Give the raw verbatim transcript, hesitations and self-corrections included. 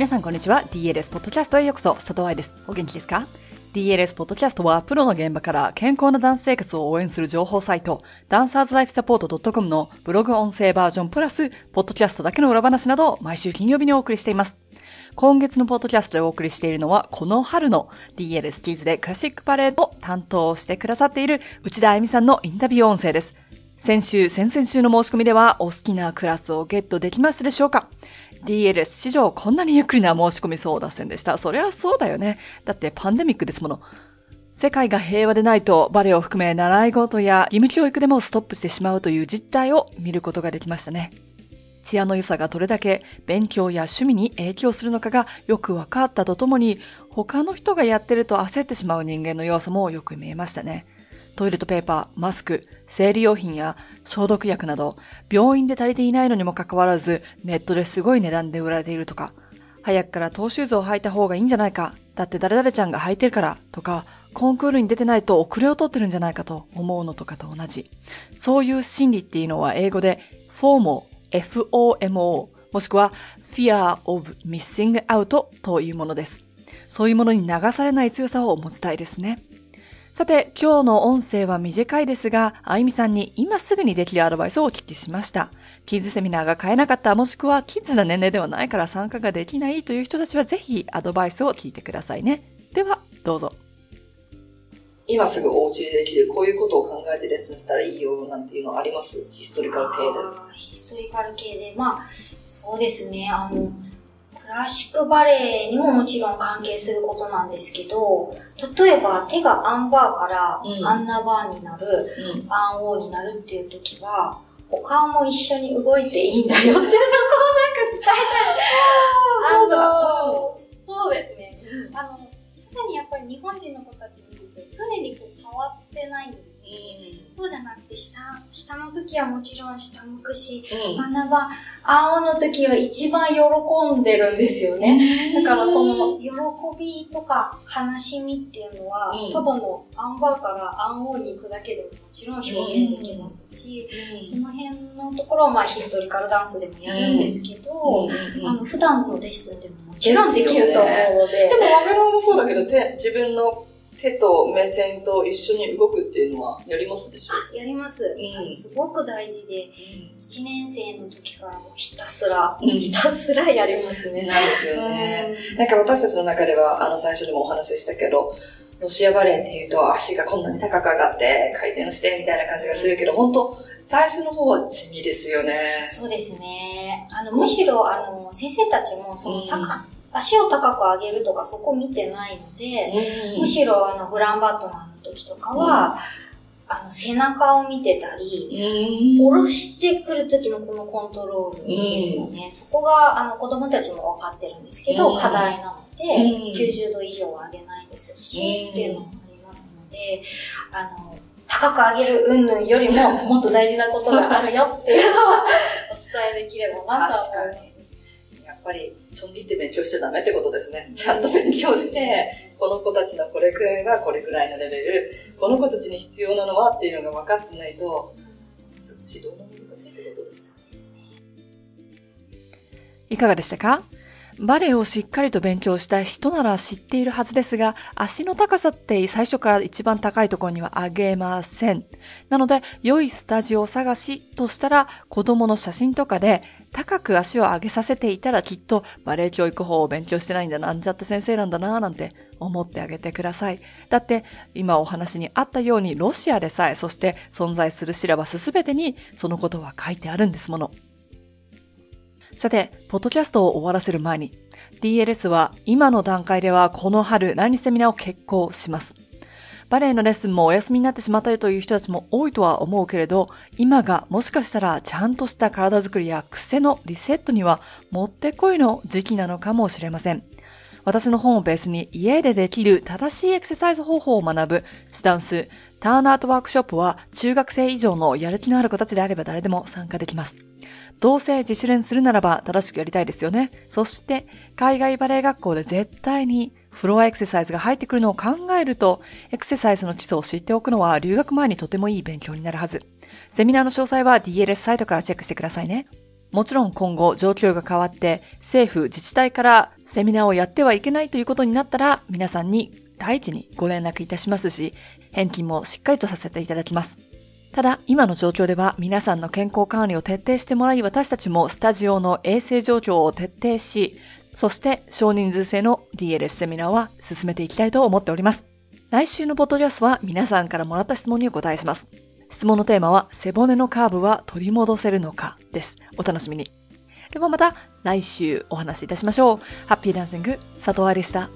皆さんこんにちは。 ディーエルエス ポッドキャストへようこそ。佐藤愛です。お元気ですか？ ディーエルエス ポッドキャストはプロの現場から健康なダンス生活を応援する情報サイトダンサーズライフサポート .com のブログ音声バージョンプラスポッドキャストだけの裏話などを毎週金曜日にお送りしています。今月のポッドキャストでお送りしているのは、この春の ディーエルエス キーズでクラシックパレードを担当してくださっている内田あゆみさんのインタビュー音声です。先週、先々週の申し込みではお好きなクラスをゲットできましたでしょうか？ ディーエルエス 史上こんなにゆっくりな申し込み争奪戦でした。それはそうだよね。だってパンデミックですもの。世界が平和でないとバレエを含め習い事や義務教育でもストップしてしまうという実態を見ることができましたね。治安の良さがどれだけ勉強や趣味に影響するのかがよく分かったとともに、他の人がやってると焦ってしまう人間の弱さもよく見えましたね。トイレットペーパー、マスク、生理用品や消毒薬など、病院で足りていないのにもかかわらず、ネットですごい値段で売られているとか、早くからトーシューズを履いた方がいいんじゃないか、だって誰々ちゃんが履いてるから、とか、コンクールに出てないと遅れを取ってるんじゃないかと思うのとかと同じ。そういう心理っていうのは英語で、FOMO、エフオーエムオー、もしくは Fear of Missing Out というものです。そういうものに流されない強さを持ちたいですね。さて、今日の音声は短いですが、あゆみさんに今すぐにできるアドバイスをお聞きしました。キッズセミナーが買えなかった、もしくはキッズな年齢ではないから参加ができないという人たちはぜひアドバイスを聞いてくださいね。では、どうぞ。今すぐお家でできる、こういうことを考えてレッスンしたらいいよなんていうのあります？ヒストリカル系で。ヒストリカル系で、まあ、そうですね。あの、クラシックバレエにももちろん関係することなんですけど、例えば手がアンバーからアンナバーになる、うん、アンオーになるっていう時は、お顔も一緒に動いていいんだよってそこをなんか伝えたい。あの、そうですね。あの、常にやっぱり日本人の子たちに見て常にこう変わってないんですよね。うん、そうじゃなくて下、下の時はもちろん下向くし、うん、真ん中、青の時は一番喜んでるんですよね。だからその喜びとか悲しみっていうのは、うん、ただのアンバーからアンオーに行くだけでももちろん表現できますし、うん、その辺のところはまあヒストリカルダンスでもやるんですけど、うん、あの普段のレッスンでももちろんできると思うので。でもマグロもそうだけど、手、自分の手と目線と一緒に動くっていうのはやりますでしょ？あ、やります、うん。すごく大事で、いちねん生の時からもひたすら、うん、ひたすらやりますね。なんですよね。なんか私たちの中では、あの最初にもお話ししたけど、ロシアバレエっていうと足がこんなに高く上がって回転をしてみたいな感じがするけど、本当最初の方は地味ですよね。そうですね。あのむしろあの先生たちもその高、うん、足を高く上げるとかそこ見てないので、うん、むしろあのグランバットマンの時とかは、うん、あの背中を見てたり、うん、下ろしてくる時のこのコントロールですよね。うん、そこがあの子供たちも分かってるんですけど、うん、課題なので、うん、きゅうじゅうど以上は上げないですし、うん、っていうのもありますので、あの高く上げる云々よりももっと大事なことがあるよっていうのはお伝えできればなと思います。確かに。やっぱりちょん切って勉強しちゃダメってことですね。ちゃんと勉強して、この子たちのこれくらいはこれくらいのレベル、この子たちに必要なのはっていうのが分かってないと、指導も難しいってことです。そうですね。いかがでしたか？バレエをしっかりと勉強したい人なら知っているはずですが、足の高さって最初から一番高いところには上げません。なので、良いスタジオを探しとしたら、子供の写真とかで高く足を上げさせていたらきっとバレエ教育法を勉強してないんだなんちゃって先生なんだなぁなんて思ってあげてください。だって、今お話にあったようにロシアでさえ、そして存在するシラバスすべてにそのことは書いてあるんですもの。さて、ポッドキャストを終わらせる前に、ディーエルエス は今の段階ではこの春来日セミナーを決行します。バレエのレッスンもお休みになってしまったよという人たちも多いとは思うけれど、今がもしかしたらちゃんとした体づくりや癖のリセットにはもってこいの時期なのかもしれません。私の本をベースに家でできる正しいエクササイズ方法を学ぶスタンス、ターンアウトワークショップは中学生以上のやる気のある子たちであれば誰でも参加できます。どうせ自主練するならば正しくやりたいですよね。そして海外バレエ学校で絶対にフロアエクササイズが入ってくるのを考えると、エクササイズの基礎を知っておくのは留学前にとてもいい勉強になるはず。セミナーの詳細は ディーエルエス サイトからチェックしてくださいね。もちろん今後状況が変わって政府自治体からセミナーをやってはいけないということになったら、皆さんに第一にご連絡いたしますし、返金もしっかりとさせていただきます。ただ、今の状況では皆さんの健康管理を徹底してもらい、私たちもスタジオの衛生状況を徹底し、そして少人数制の ディーエルエス セミナーは進めていきたいと思っております。来週のポッドキャストは皆さんからもらった質問にお答えします。質問のテーマは、背骨のカーブは取り戻せるのかです。お楽しみに。ではまた来週お話しいたしましょう。ハッピーダンシング、佐藤愛でした。